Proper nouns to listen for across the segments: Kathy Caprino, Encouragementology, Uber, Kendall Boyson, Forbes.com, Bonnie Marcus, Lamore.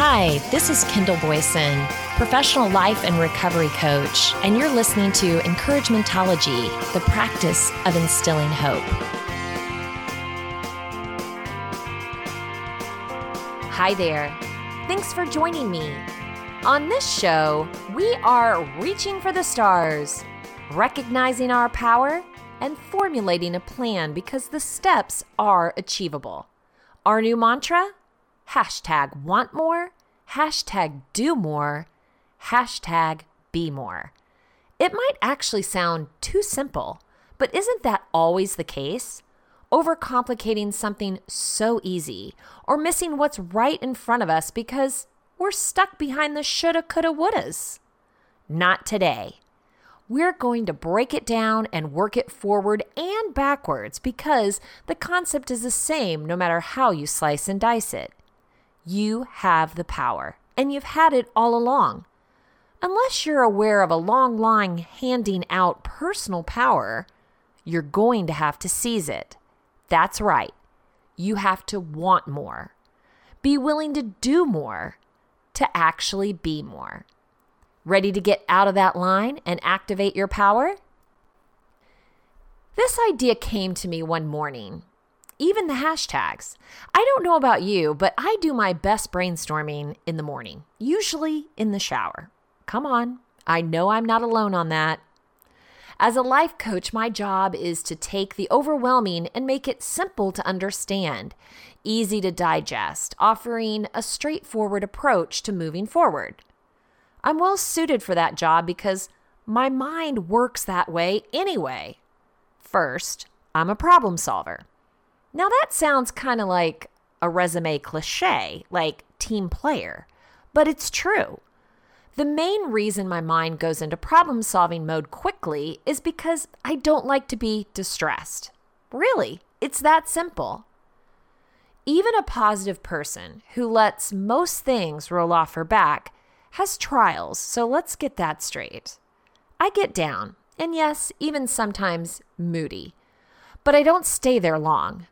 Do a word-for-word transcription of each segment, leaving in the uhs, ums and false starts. Hi, this is Kendall Boyson, professional life and recovery coach, and you're listening to Encouragementology, the practice of instilling hope. Hi there. Thanks for joining me. On this show, we are reaching for the stars, recognizing our power, and formulating a plan because the steps are achievable. Our new mantra? Hashtag want more, hashtag do more, hashtag be more. It might actually sound too simple, but isn't that always the case? Overcomplicating something so easy, or missing what's right in front of us because we're stuck behind the shoulda, coulda, wouldas. Not today. We're going to break it down and work it forward and backwards because the concept is the same no matter how you slice and dice it. You have the power, and you've had it all along. Unless you're aware of a long line handing out personal power, you're going to have to seize it. That's right. You have to want more. Be willing to do more, to actually be more. Ready to get out of that line and activate your power? This idea came to me one morning. Even the hashtags. I don't know about you, but I do my best brainstorming in the morning, usually in the shower. Come on, I know I'm not alone on that. As a life coach, my job is to take the overwhelming and make it simple to understand, easy to digest, offering a straightforward approach to moving forward. I'm well suited for that job because my mind works that way anyway. First, I'm a problem solver. Now that sounds kind of like a resume cliche, like team player, but it's true. The main reason my mind goes into problem-solving mode quickly is because I don't like to be distressed. Really, it's that simple. Even a positive person who lets most things roll off her back has trials, so let's get that straight. I get down, and yes, even sometimes moody, but I don't stay there long.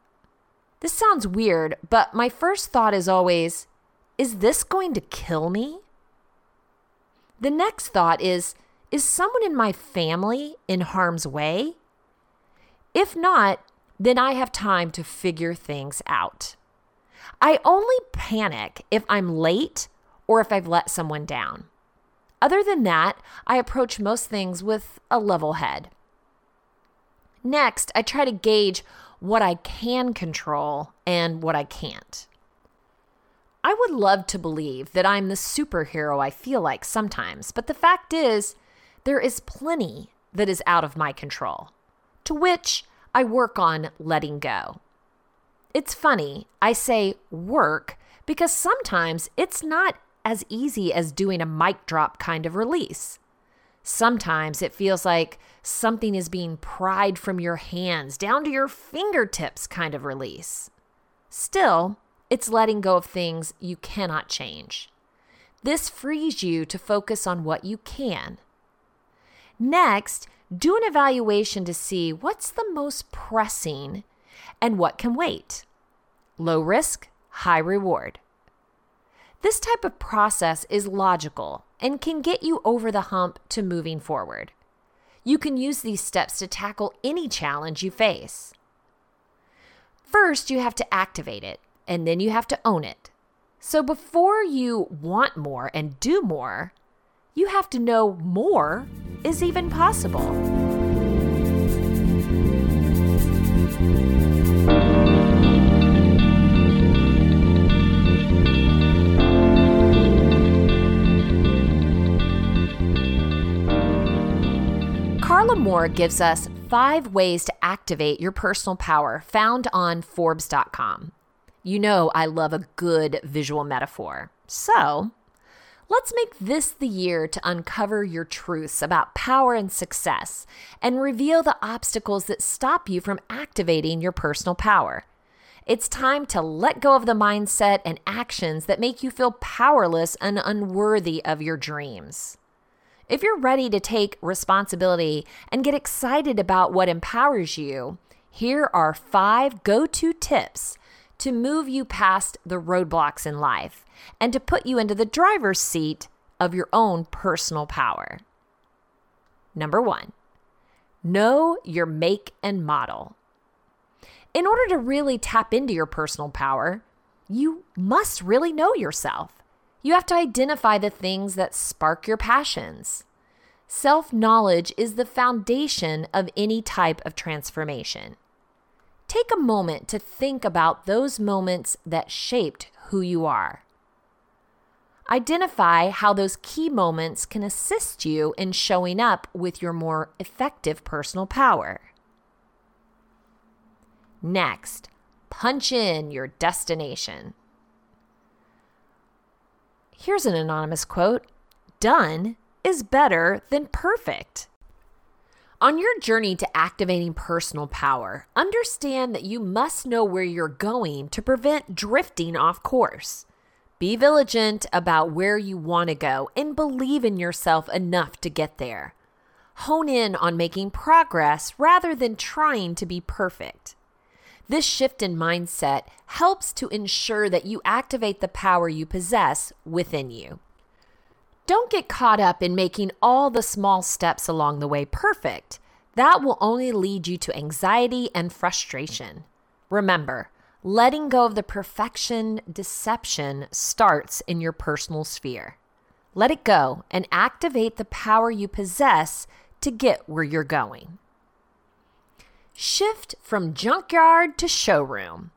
This sounds weird, but my first thought is always, is this going to kill me? The next thought is, is someone in my family in harm's way? If not, then I have time to figure things out. I only panic if I'm late or if I've let someone down. Other than that, I approach most things with a level head. Next, I try to gauge what I can control and what I can't. I would love to believe that I'm the superhero I feel like sometimes, but the fact is, there is plenty that is out of my control, to which I work on letting go. It's funny, I say work because sometimes it's not as easy as doing a mic drop kind of release. Sometimes it feels like something is being pried from your hands down to your fingertips kind of release. Still, it's letting go of things you cannot change. This frees you to focus on what you can. Next, do an evaluation to see what's the most pressing and what can wait. Low risk, high reward. This type of process is logical and can get you over the hump to moving forward. You can use these steps to tackle any challenge you face. First, you have to activate it. And then you have to own it. So before you want more and do more, you have to know more is even possible. Lamore gives us five ways to activate your personal power found on Forbes dot com. You know I love a good visual metaphor. So let's make this the year to uncover your truths about power and success and reveal the obstacles that stop you from activating your personal power. It's time to let go of the mindset and actions that make you feel powerless and unworthy of your dreams. If you're ready to take responsibility and get excited about what empowers you, here are five go-to tips to move you past the roadblocks in life and to put you into the driver's seat of your own personal power. Number one, know your make and model. In order to really tap into your personal power, you must really know yourself. You have to identify the things that spark your passions. Self-knowledge is the foundation of any type of transformation. Take a moment to think about those moments that shaped who you are. Identify how those key moments can assist you in showing up with your more effective personal power. Next, punch in your destination. Here's an anonymous quote: "Done is better than perfect." On your journey to activating personal power, understand that you must know where you're going to prevent drifting off course. Be vigilant about where you want to go and believe in yourself enough to get there. Hone in on making progress rather than trying to be perfect. This shift in mindset helps to ensure that you activate the power you possess within you. Don't get caught up in making all the small steps along the way perfect. That will only lead you to anxiety and frustration. Remember, letting go of the perfection deception starts in your personal sphere. Let it go and activate the power you possess to get where you're going. Shift from junkyard to showroom.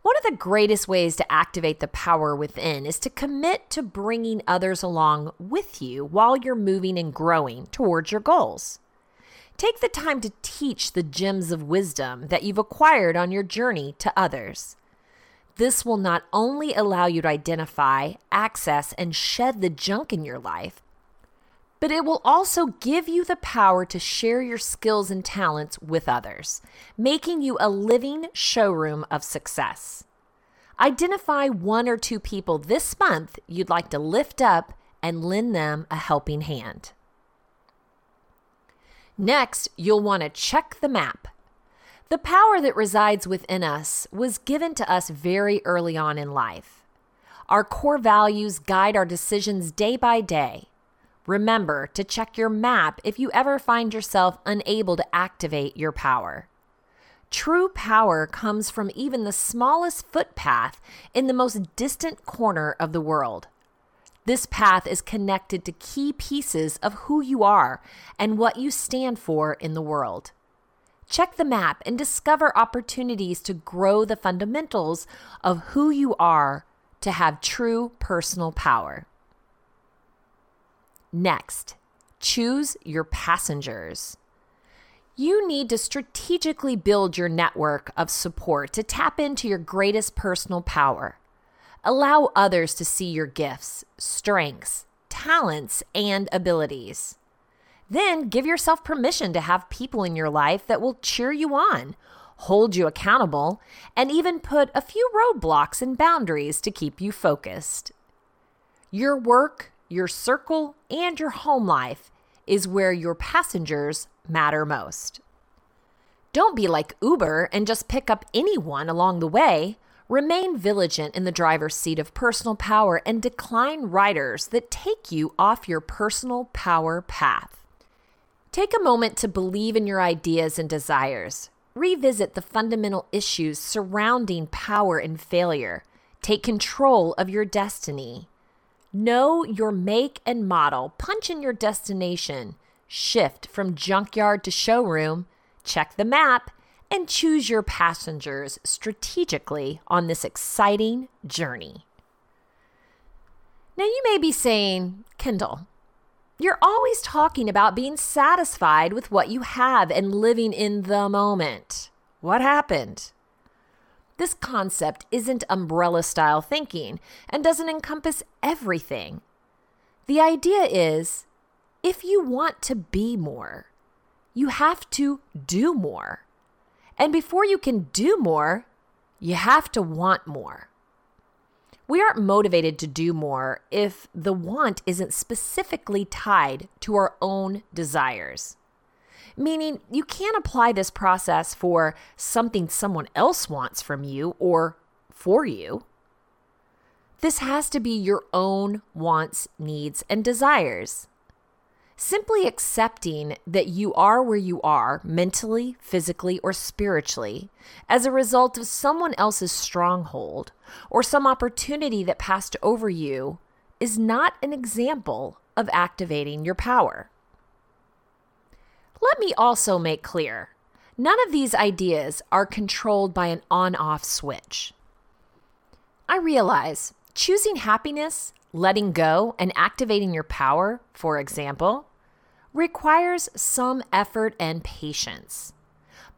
One of the greatest ways to activate the power within is to commit to bringing others along with you while you're moving and growing towards your goals. Take the time to teach the gems of wisdom that you've acquired on your journey to others. This will not only allow you to identify, access, and shed the junk in your life, but it will also give you the power to share your skills and talents with others, making you a living showroom of success. Identify one or two people this month you'd like to lift up and lend them a helping hand. Next, you'll want to check the map. The power that resides within us was given to us very early on in life. Our core values guide our decisions day by day. Remember to check your map if you ever find yourself unable to activate your power. True power comes from even the smallest footpath in the most distant corner of the world. This path is connected to key pieces of who you are and what you stand for in the world. Check the map and discover opportunities to grow the fundamentals of who you are to have true personal power. Next, choose your passengers. You need to strategically build your network of support to tap into your greatest personal power. Allow others to see your gifts, strengths, talents, and abilities. Then give yourself permission to have people in your life that will cheer you on, hold you accountable, and even put a few roadblocks and boundaries to keep you focused. Your work, your circle, and your home life is where your passengers matter most. Don't be like Uber and just pick up anyone along the way. Remain vigilant in the driver's seat of personal power and decline riders that take you off your personal power path. Take a moment to believe in your ideas and desires. Revisit the fundamental issues surrounding power and failure. Take control of your destiny. Know your make and model, punch in your destination, shift from junkyard to showroom, check the map, and choose your passengers strategically on this exciting journey. Now you may be saying, Kendall, you're always talking about being satisfied with what you have and living in the moment. What happened? This concept isn't umbrella-style thinking and doesn't encompass everything. The idea is, if you want to be more, you have to do more. And before you can do more, you have to want more. We aren't motivated to do more if the want isn't specifically tied to our own desires. Meaning, you can't apply this process for something someone else wants from you or for you. This has to be your own wants, needs, and desires. Simply accepting that you are where you are mentally, physically, or spiritually as a result of someone else's stronghold or some opportunity that passed over you is not an example of activating your power. Let me also make clear, none of these ideas are controlled by an on-off switch. I realize choosing happiness, letting go, and activating your power, for example, requires some effort and patience.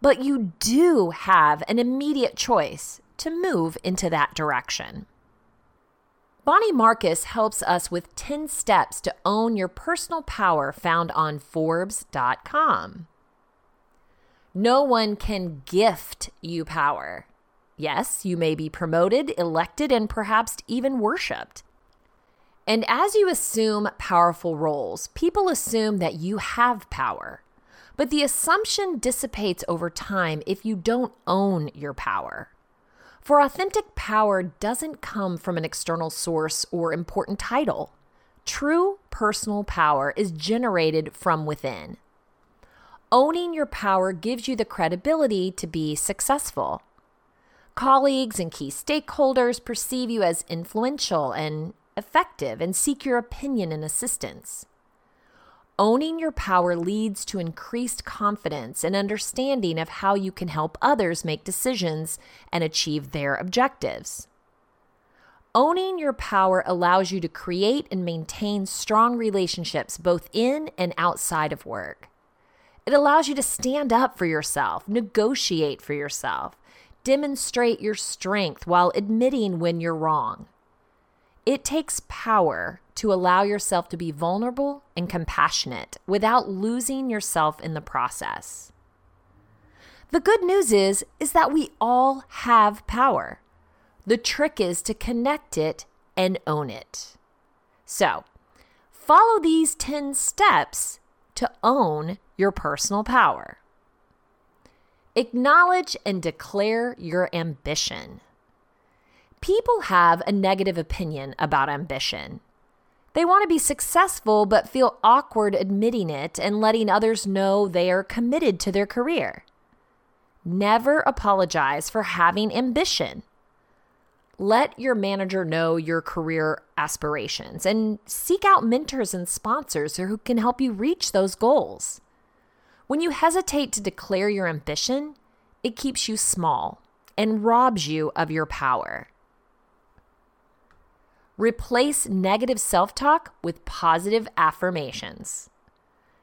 But you do have an immediate choice to move into that direction. Bonnie Marcus helps us with ten steps to own your personal power found on Forbes dot com. No one can gift you power. Yes, you may be promoted, elected, and perhaps even worshipped. And as you assume powerful roles, people assume that you have power. But the assumption dissipates over time if you don't own your power. For authentic power doesn't come from an external source or important title. True personal power is generated from within. Owning your power gives you the credibility to be successful. Colleagues and key stakeholders perceive you as influential and effective and seek your opinion and assistance. Owning your power leads to increased confidence and understanding of how you can help others make decisions and achieve their objectives. Owning your power allows you to create and maintain strong relationships both in and outside of work. It allows you to stand up for yourself, negotiate for yourself, demonstrate your strength while admitting when you're wrong. It takes power to allow yourself to be vulnerable and compassionate without losing yourself in the process. The good news is, is that we all have power. The trick is to connect it and own it. So, follow these ten steps to own your personal power. Acknowledge and declare your ambition. People have a negative opinion about ambition. They want to be successful but feel awkward admitting it and letting others know they are committed to their career. Never apologize for having ambition. Let your manager know your career aspirations and seek out mentors and sponsors who can help you reach those goals. When you hesitate to declare your ambition, it keeps you small and robs you of your power. Replace negative self-talk with positive affirmations.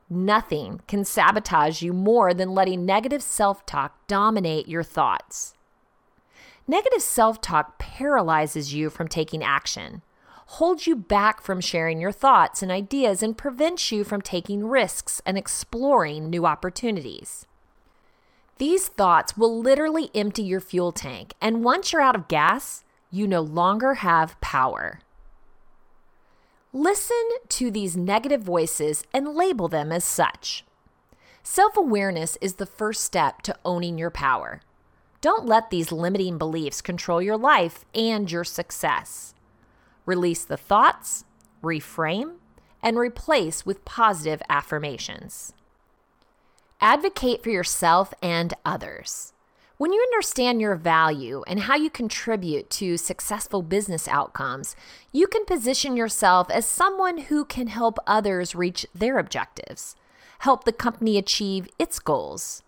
Nothing can sabotage you more than letting negative self-talk dominate your thoughts. Negative self-talk paralyzes you from taking action, holds you back from sharing your thoughts and ideas, and prevents you from taking risks and exploring new opportunities. These thoughts will literally empty your fuel tank, and once you're out of gas, you no longer have power. Listen to these negative voices and label them as such. Self-awareness is the first step to owning your power. Don't let these limiting beliefs control your life and your success. Release the thoughts, reframe, and replace with positive affirmations. Advocate for yourself and others. When you understand your value and how you contribute to successful business outcomes, you can position yourself as someone who can help others reach their objectives, help the company achieve its goals.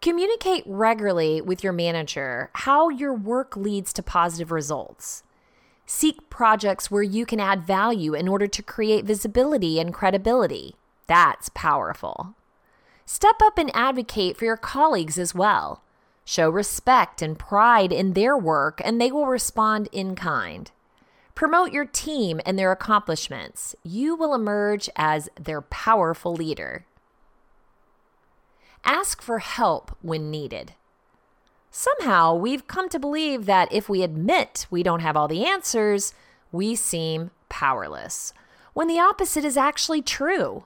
Communicate regularly with your manager how your work leads to positive results. Seek projects where you can add value in order to create visibility and credibility. That's powerful. Step up and advocate for your colleagues as well. Show respect and pride in their work, and they will respond in kind. Promote your team and their accomplishments. You will emerge as their powerful leader. Ask for help when needed. Somehow, we've come to believe that if we admit we don't have all the answers, we seem powerless, when the opposite is actually true.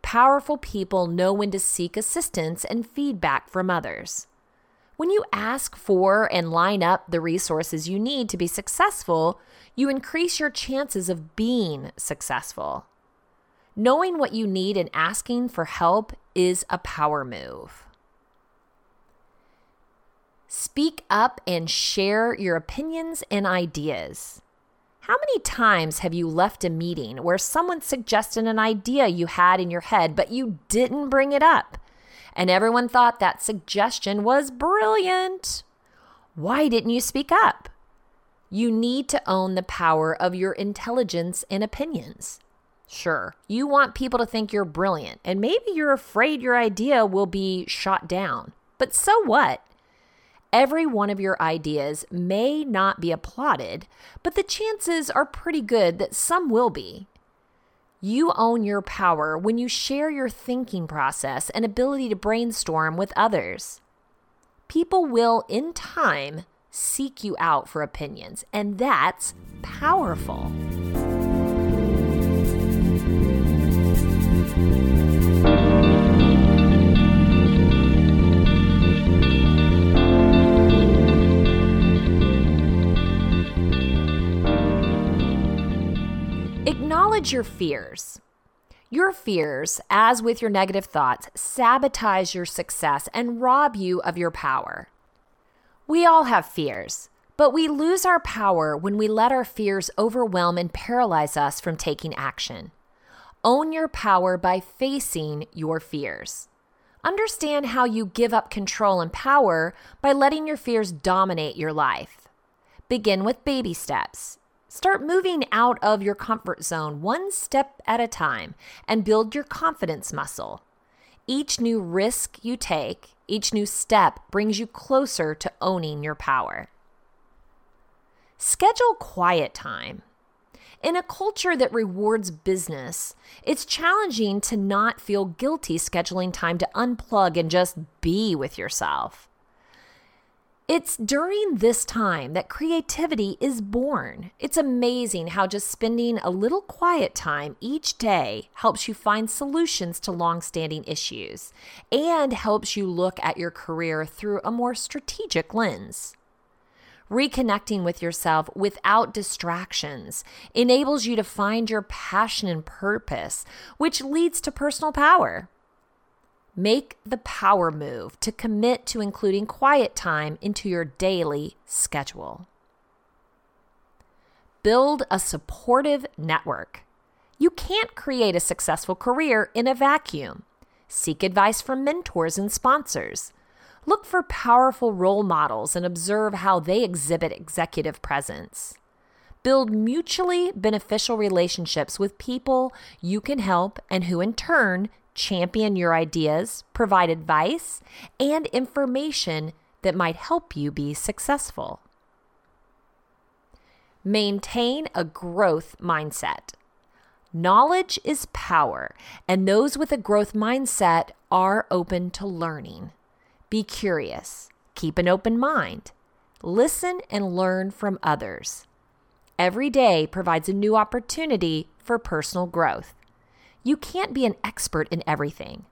Powerful people know when to seek assistance and feedback from others. When you ask for and line up the resources you need to be successful, you increase your chances of being successful. Knowing what you need and asking for help is a power move. Speak up and share your opinions and ideas. How many times have you left a meeting where someone suggested an idea you had in your head, but you didn't bring it up? And everyone thought that suggestion was brilliant. Why didn't you speak up? You need to own the power of your intelligence and opinions. Sure, you want people to think you're brilliant, and maybe you're afraid your idea will be shot down. But so what? Every one of your ideas may not be applauded, but the chances are pretty good that some will be. You own your power when you share your thinking process and ability to brainstorm with others. People will, in time, seek you out for opinions, and that's powerful. Acknowledge your fears. Your fears, as with your negative thoughts, sabotage your success and rob you of your power. We all have fears, but we lose our power when we let our fears overwhelm and paralyze us from taking action. Own your power by facing your fears. Understand how you give up control and power by letting your fears dominate your life. Begin with baby steps. Start moving out of your comfort zone one step at a time and build your confidence muscle. Each new risk you take, each new step brings you closer to owning your power. Schedule quiet time. In a culture that rewards business, it's challenging to not feel guilty scheduling time to unplug and just be with yourself. It's during this time that creativity is born. It's amazing how just spending a little quiet time each day helps you find solutions to long-standing issues and helps you look at your career through a more strategic lens. Reconnecting with yourself without distractions enables you to find your passion and purpose, which leads to personal power. Make the power move to commit to including quiet time into your daily schedule. Build a supportive network. You can't create a successful career in a vacuum. Seek advice from mentors and sponsors. Look for powerful role models and observe how they exhibit executive presence. Build mutually beneficial relationships with people you can help and who in turn champion your ideas, provide advice, and information that might help you be successful. Maintain a growth mindset. Knowledge is power, and those with a growth mindset are open to learning. Be curious, keep an open mind, listen and learn from others. Every day provides a new opportunity for personal growth. You can't be an expert in everything,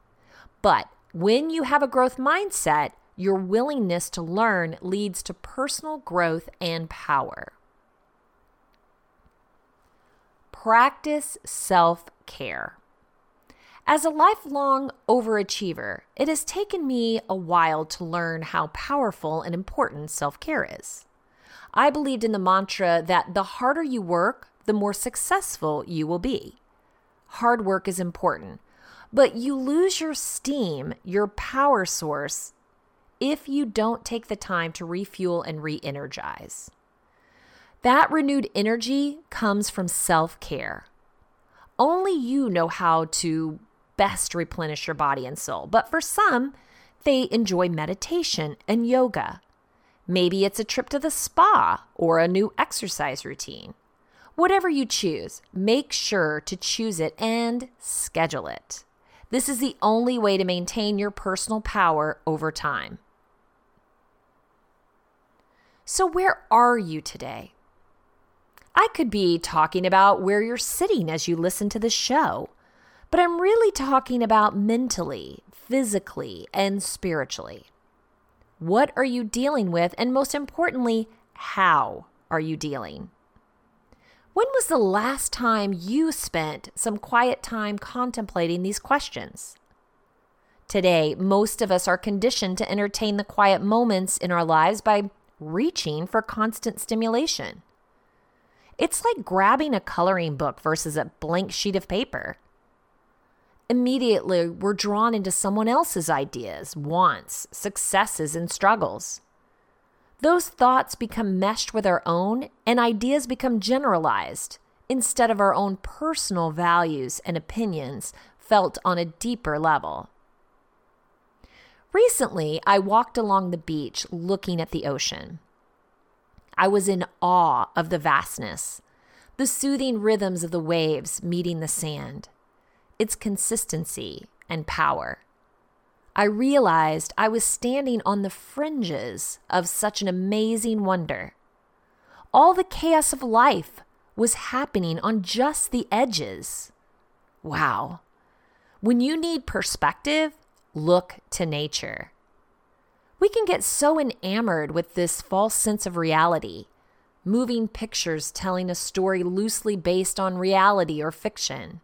but when you have a growth mindset, your willingness to learn leads to personal growth and power. Practice self-care. As a lifelong overachiever, it has taken me a while to learn how powerful and important self-care is. I believed in the mantra that the harder you work, the more successful you will be. Hard work is important, but you lose your steam, your power source, if you don't take the time to refuel and re-energize. That renewed energy comes from self-care. Only you know how to best replenish your body and soul, but for some, they enjoy meditation and yoga. Maybe it's a trip to the spa or a new exercise routine. Whatever you choose, make sure to choose it and schedule it. This is the only way to maintain your personal power over time. So where are you today? I could be talking about where you're sitting as you listen to this show, but I'm really talking about mentally, physically, and spiritually. What are you dealing with? And most importantly, how are you dealing? When was the last time you spent some quiet time contemplating these questions? Today, most of us are conditioned to entertain the quiet moments in our lives by reaching for constant stimulation. It's like grabbing a coloring book versus a blank sheet of paper. Immediately, we're drawn into someone else's ideas, wants, successes, and struggles. Those thoughts become meshed with our own, and ideas become generalized instead of our own personal values and opinions felt on a deeper level. Recently, I walked along the beach looking at the ocean. I was in awe of the vastness, the soothing rhythms of the waves meeting the sand, its consistency and power. I realized I was standing on the fringes of such an amazing wonder. All the chaos of life was happening on just the edges. Wow. When you need perspective, look to nature. We can get so enamored with this false sense of reality, moving pictures telling a story loosely based on reality or fiction.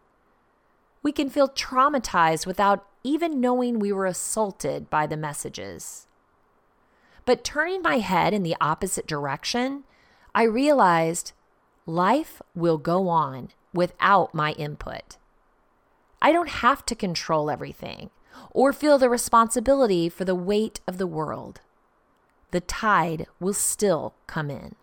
We can feel traumatized without even knowing we were assaulted by the messages. But turning my head in the opposite direction, I realized life will go on without my input. I don't have to control everything or feel the responsibility for the weight of the world. The tide will still come in.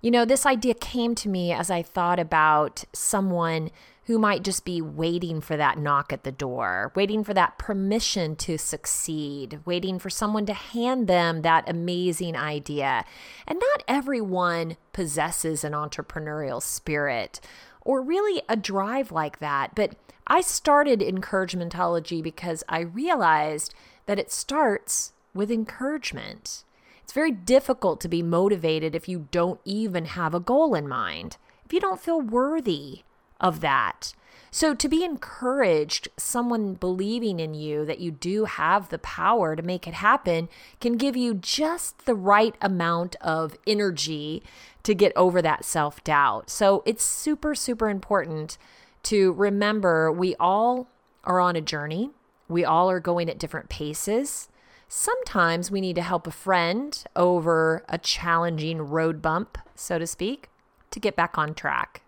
You know, this idea came to me as I thought about someone who might just be waiting for that knock at the door, waiting for that permission to succeed, waiting for someone to hand them that amazing idea. And not everyone possesses an entrepreneurial spirit or really a drive like that. But I started Encouragementology because I realized that it starts with encouragement. It's very difficult to be motivated if you don't even have a goal in mind, if you don't feel worthy of that. So to be encouraged, someone believing in you that you do have the power to make it happen, can give you just the right amount of energy to get over that self-doubt. So it's super, super important to remember we all are on a journey. We all are going at different paces. Sometimes we need to help a friend over a challenging road bump, so to speak, to get back on track.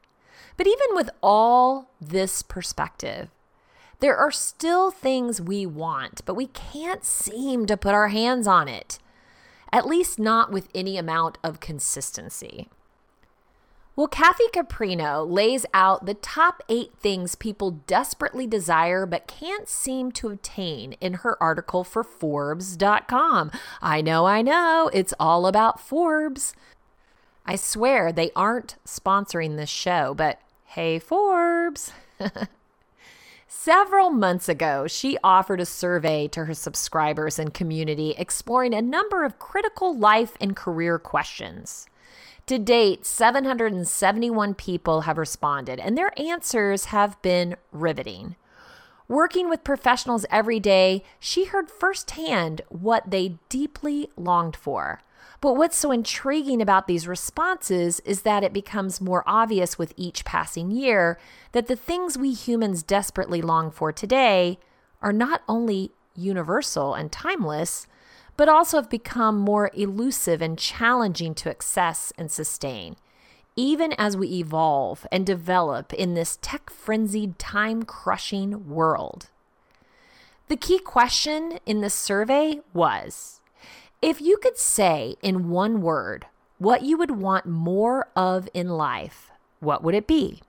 But even with all this perspective, there are still things we want, but we can't seem to put our hands on it, at least not with any amount of consistency. Well, Kathy Caprino lays out the top eight things people desperately desire but can't seem to obtain in her article for Forbes dot com. I know, I know, it's all about Forbes. I swear they aren't sponsoring this show, but hey, Forbes. Several months ago, she offered a survey to her subscribers and community exploring a number of critical life and career questions. To date, seven hundred seventy-one people have responded, and their answers have been riveting. Working with professionals every day, she heard firsthand what they deeply longed for. But what's so intriguing about these responses is that it becomes more obvious with each passing year that the things we humans desperately long for today are not only universal and timeless, but also have become more elusive and challenging to access and sustain, even as we evolve and develop in this tech-frenzied, time-crushing world. The key question in the survey was, if you could say in one word what you would want more of in life, what would it be?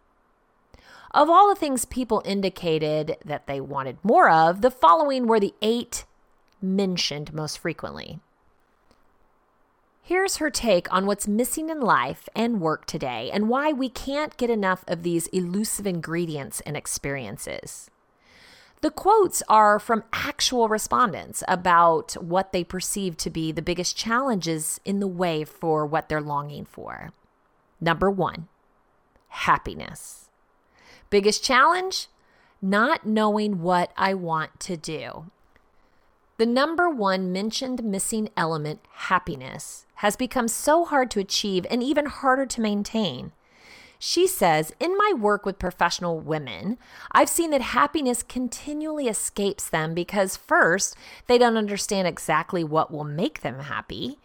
Of all the things people indicated that they wanted more of, the following were the eight mentioned most frequently. Here's her take on what's missing in life and work today and why we can't get enough of these elusive ingredients and experiences. The quotes are from actual respondents about what they perceive to be the biggest challenges in the way for what they're longing for. Number one, happiness. Biggest challenge? Not knowing what I want to do. The number one mentioned missing element, happiness, has become so hard to achieve and even harder to maintain. She says, in my work with professional women, I've seen that happiness continually escapes them because first, they don't understand exactly what will make them happy.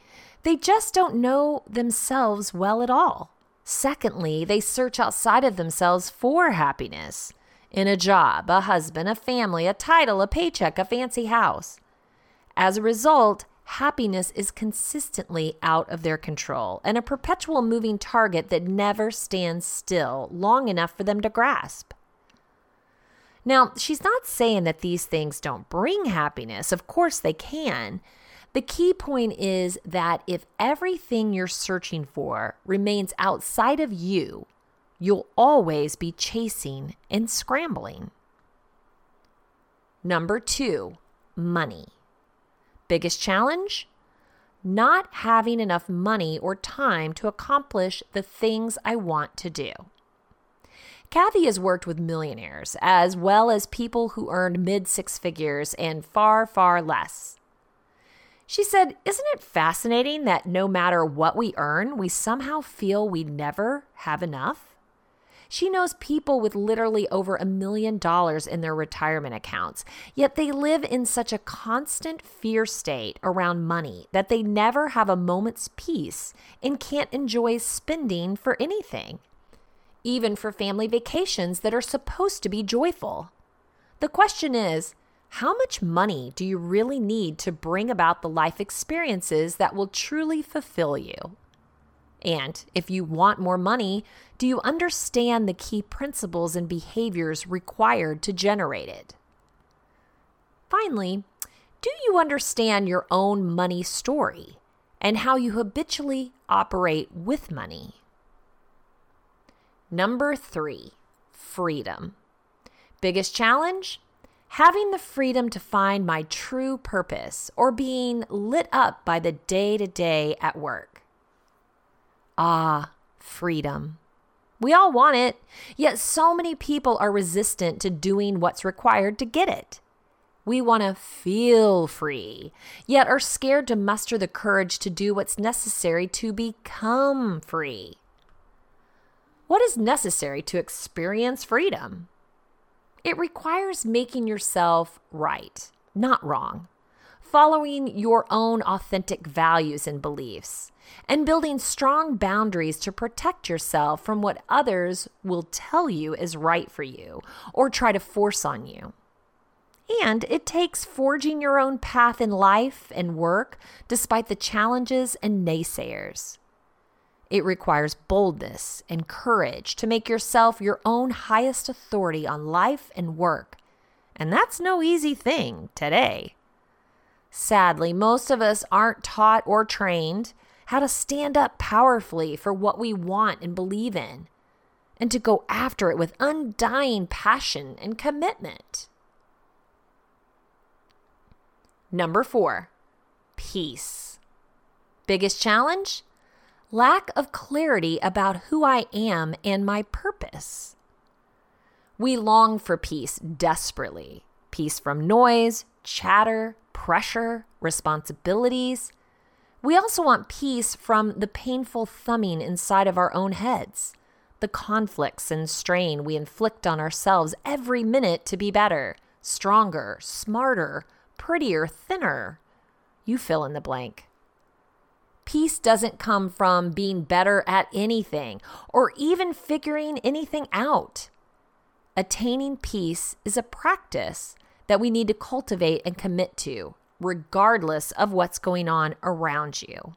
They just don't know themselves well at all. Secondly, they search outside of themselves for happiness in a job, a husband, a family, a title, a paycheck, a fancy house. As a result, happiness is consistently out of their control and a perpetual moving target that never stands still long enough for them to grasp. Now, she's not saying that these things don't bring happiness. Of course they can. The key point is that if everything you're searching for remains outside of you, you'll always be chasing and scrambling. Number two, money. Biggest challenge? Not having enough money or time to accomplish the things I want to do. Kathy has worked with millionaires as well as people who earned mid six figures and far, far less. She said, isn't it fascinating that no matter what we earn, we somehow feel we never have enough? She knows people with literally over a million dollars in their retirement accounts, yet they live in such a constant fear state around money that they never have a moment's peace and can't enjoy spending for anything, even for family vacations that are supposed to be joyful. The question is, how much money do you really need to bring about the life experiences that will truly fulfill you? And if you want more money, do you understand the key principles and behaviors required to generate it? Finally, do you understand your own money story and how you habitually operate with money? Number three, freedom. Biggest challenge? Having the freedom to find my true purpose or being lit up by the day-to-day at work. Ah, freedom. We all want it, yet so many people are resistant to doing what's required to get it. We want to feel free, yet are scared to muster the courage to do what's necessary to become free. What is necessary to experience freedom? It requires making yourself right, not wrong. Following your own authentic values and beliefs, and building strong boundaries to protect yourself from what others will tell you is right for you or try to force on you. And it takes forging your own path in life and work despite the challenges and naysayers. It requires boldness and courage to make yourself your own highest authority on life and work. And that's no easy thing today. Sadly, most of us aren't taught or trained how to stand up powerfully for what we want and believe in, and to go after it with undying passion and commitment. Number four, peace. Biggest challenge? Lack of clarity about who I am and my purpose. We long for peace desperately. Peace from noise, chatter, pressure, responsibilities. We also want peace from the painful thumbing inside of our own heads, the conflicts and strain we inflict on ourselves every minute to be better, stronger, smarter, prettier, thinner. You fill in the blank. Peace doesn't come from being better at anything or even figuring anything out. Attaining peace is a practice that we need to cultivate and commit to, regardless of what's going on around you.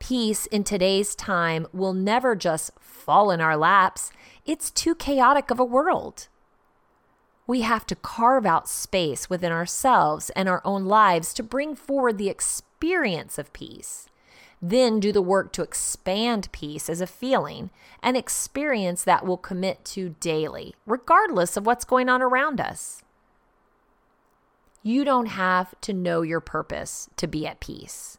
Peace in today's time will never just fall in our laps. It's too chaotic of a world. We have to carve out space within ourselves and our own lives to bring forward the experience of peace. Then do the work to expand peace as a feeling, an experience that we'll commit to daily, regardless of what's going on around us. You don't have to know your purpose to be at peace.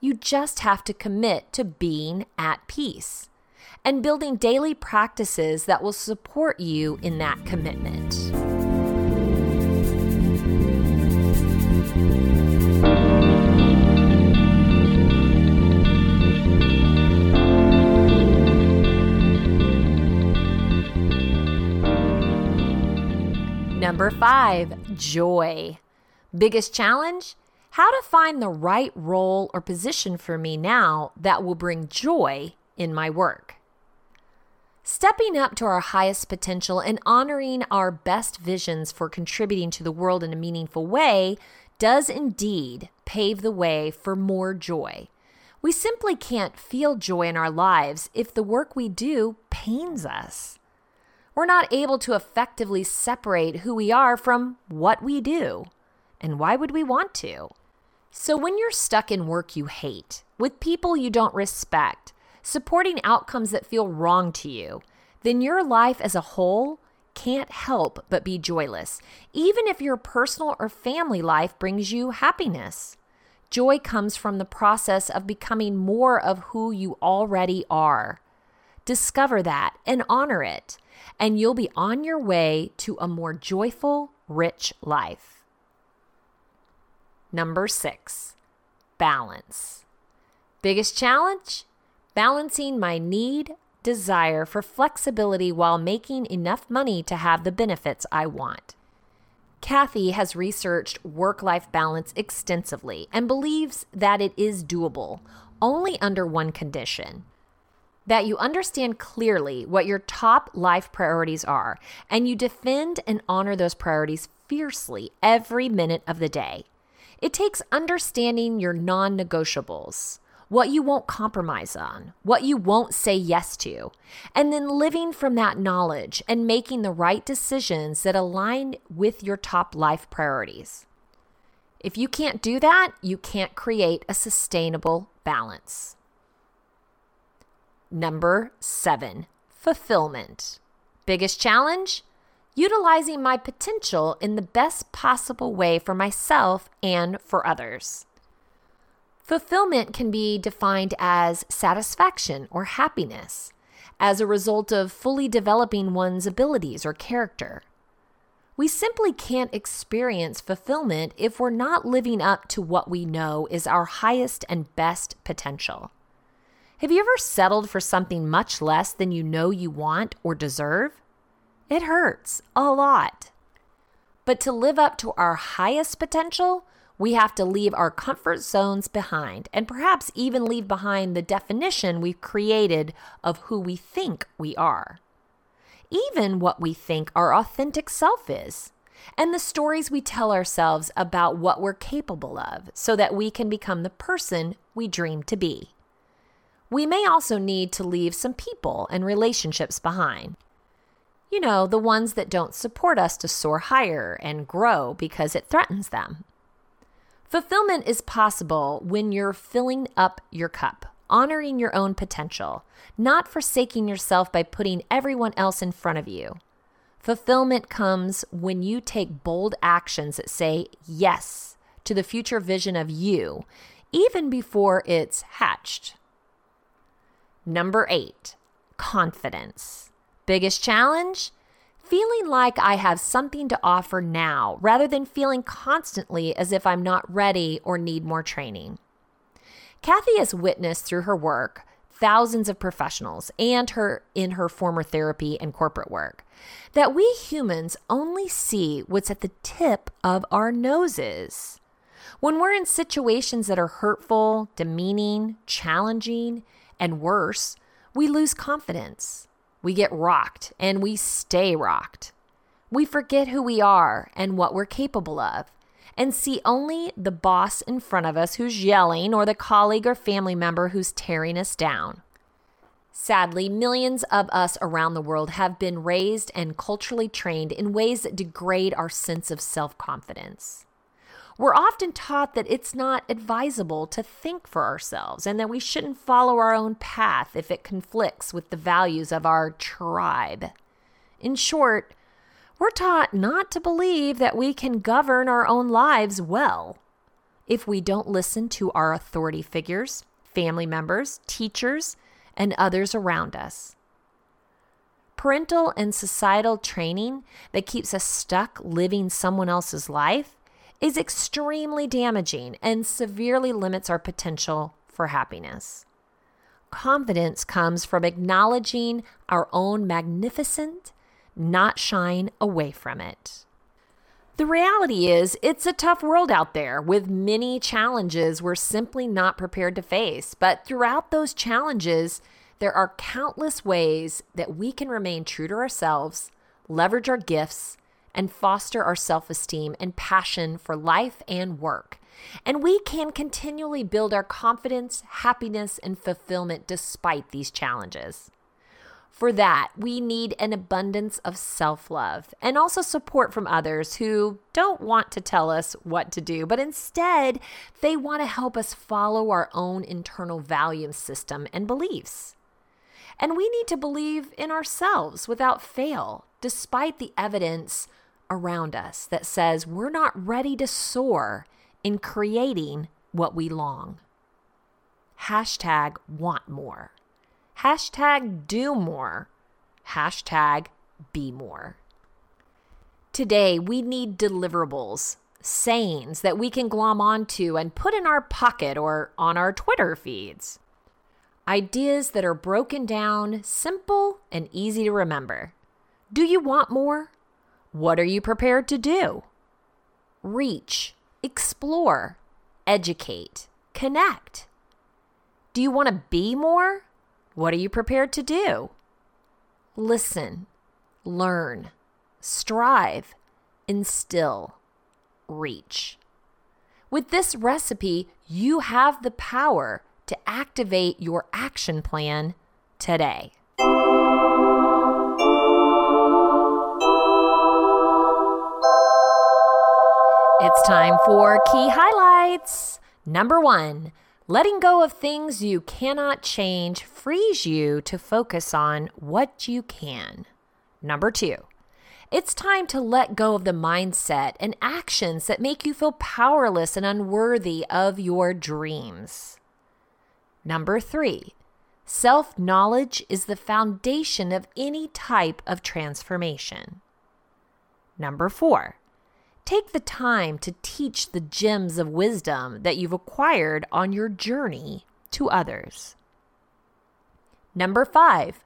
You just have to commit to being at peace and building daily practices that will support you in that commitment. Number five, joy. Biggest challenge? How to find the right role or position for me now that will bring joy in my work. Stepping up to our highest potential and honoring our best visions for contributing to the world in a meaningful way does indeed pave the way for more joy. We simply can't feel joy in our lives if the work we do pains us. We're not able to effectively separate who we are from what we do. And why would we want to? So when you're stuck in work you hate, with people you don't respect, supporting outcomes that feel wrong to you, then your life as a whole can't help but be joyless, even if your personal or family life brings you happiness. Joy comes from the process of becoming more of who you already are. Discover that and honor it, and you'll be on your way to a more joyful, rich life. Number six, balance. Biggest challenge? Balancing my need, desire for flexibility while making enough money to have the benefits I want. Kathy has researched work-life balance extensively and believes that it is doable, only under one condition: that you understand clearly what your top life priorities are, and you defend and honor those priorities fiercely every minute of the day. It takes understanding your non-negotiables, what you won't compromise on, what you won't say yes to, and then living from that knowledge and making the right decisions that align with your top life priorities. If you can't do that, you can't create a sustainable balance. Number seven, fulfillment. Biggest challenge? Utilizing my potential in the best possible way for myself and for others. Fulfillment can be defined as satisfaction or happiness as a result of fully developing one's abilities or character. We simply can't experience fulfillment if we're not living up to what we know is our highest and best potential. Have you ever settled for something much less than you know you want or deserve? It hurts a lot. But to live up to our highest potential, we have to leave our comfort zones behind and perhaps even leave behind the definition we've created of who we think we are, even what we think our authentic self is, and the stories we tell ourselves about what we're capable of so that we can become the person we dream to be. We may also need to leave some people and relationships behind. You know, the ones that don't support us to soar higher and grow because it threatens them. Fulfillment is possible when you're filling up your cup, honoring your own potential, not forsaking yourself by putting everyone else in front of you. Fulfillment comes when you take bold actions that say yes to the future vision of you, even before it's hatched. Number eight, confidence. Biggest challenge? Feeling like I have something to offer now rather than feeling constantly as if I'm not ready or need more training. Kathy has witnessed through her work thousands of professionals and her in her former therapy and corporate work that we humans only see what's at the tip of our noses. When we're in situations that are hurtful, demeaning, challenging, and worse, we lose confidence. We get rocked and we stay rocked. We forget who we are and what we're capable of and see only the boss in front of us who's yelling or the colleague or family member who's tearing us down. Sadly, millions of us around the world have been raised and culturally trained in ways that degrade our sense of self-confidence. We're often taught that it's not advisable to think for ourselves and that we shouldn't follow our own path if it conflicts with the values of our tribe. In short, we're taught not to believe that we can govern our own lives well if we don't listen to our authority figures, family members, teachers, and others around us. Parental and societal training that keeps us stuck living someone else's life is extremely damaging and severely limits our potential for happiness. Confidence comes from acknowledging our own magnificence, not shying away from it. The reality is, it's a tough world out there with many challenges we're simply not prepared to face. But throughout those challenges, there are countless ways that we can remain true to ourselves, leverage our gifts, and foster our self-esteem and passion for life and work. And we can continually build our confidence, happiness, and fulfillment despite these challenges. For that, we need an abundance of self-love and also support from others who don't want to tell us what to do, but instead, they want to help us follow our own internal value system and beliefs. And we need to believe in ourselves without fail, despite the evidence around us that says we're not ready to soar in creating what we long. Hashtag want more. Hashtag do more. Hashtag be more. Today, we need deliverables, sayings that we can glom onto and put in our pocket or on our Twitter feeds. Ideas that are broken down, simple, and easy to remember. Do you want more? What are you prepared to do? Reach, explore, educate, connect. Do you want to be more? What are you prepared to do? Listen, learn, strive, instill, reach. With this recipe, you have the power to activate your action plan today. It's time for key highlights. Number one, letting go of things you cannot change frees you to focus on what you can. Number two, it's time to let go of the mindset and actions that make you feel powerless and unworthy of your dreams. Number three, self-knowledge is the foundation of any type of transformation. Number four, take the time to teach the gems of wisdom that you've acquired on your journey to others. Number five,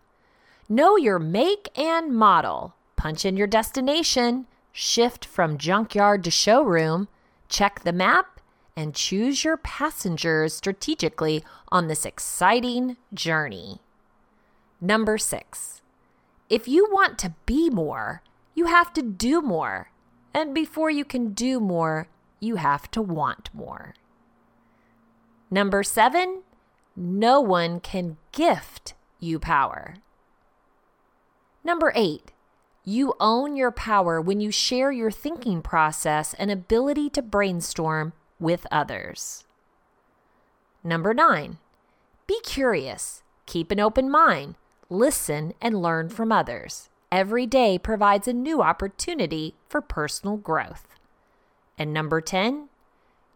know your make and model. Punch in your destination, shift from junkyard to showroom, check the map, and choose your passengers strategically on this exciting journey. Number six, if you want to be more, you have to do more. And before you can do more, you have to want more. Number seven, no one can gift you power. Number eight, you own your power when you share your thinking process and ability to brainstorm with others. Number nine, be curious, keep an open mind, listen and learn from others. Every day provides a new opportunity for personal growth. And number ten,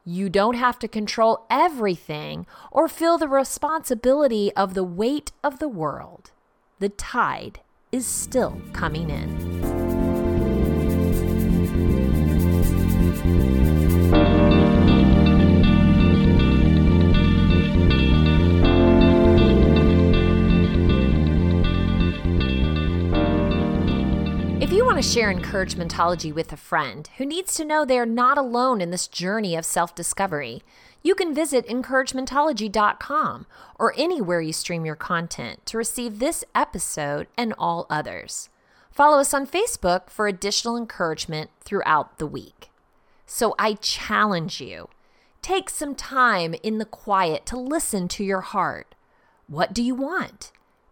you don't have to control everything or feel the responsibility of the weight of the world. The tide is still coming in. To share Encouragementology with a friend who needs to know they are not alone in this journey of self-discovery, you can visit encouragementology dot com or anywhere you stream your content to receive this episode and all others. Follow us on Facebook for additional encouragement throughout the week. So I challenge you, take some time in the quiet to listen to your heart. What do you want?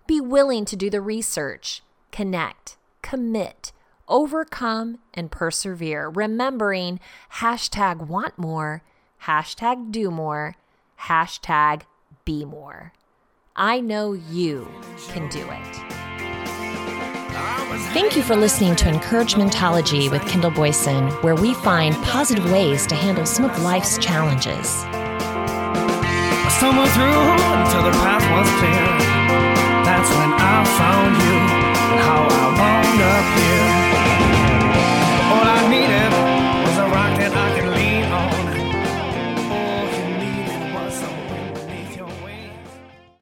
Be willing to do the research, connect, commit, overcome, and persevere, remembering hashtag want more, hashtag do more, hashtag be more. I know you can do it. Thank you for listening to Encouragementology with Kendall Boyson, where we find positive ways to handle some of life's challenges. I stumbled through until the path was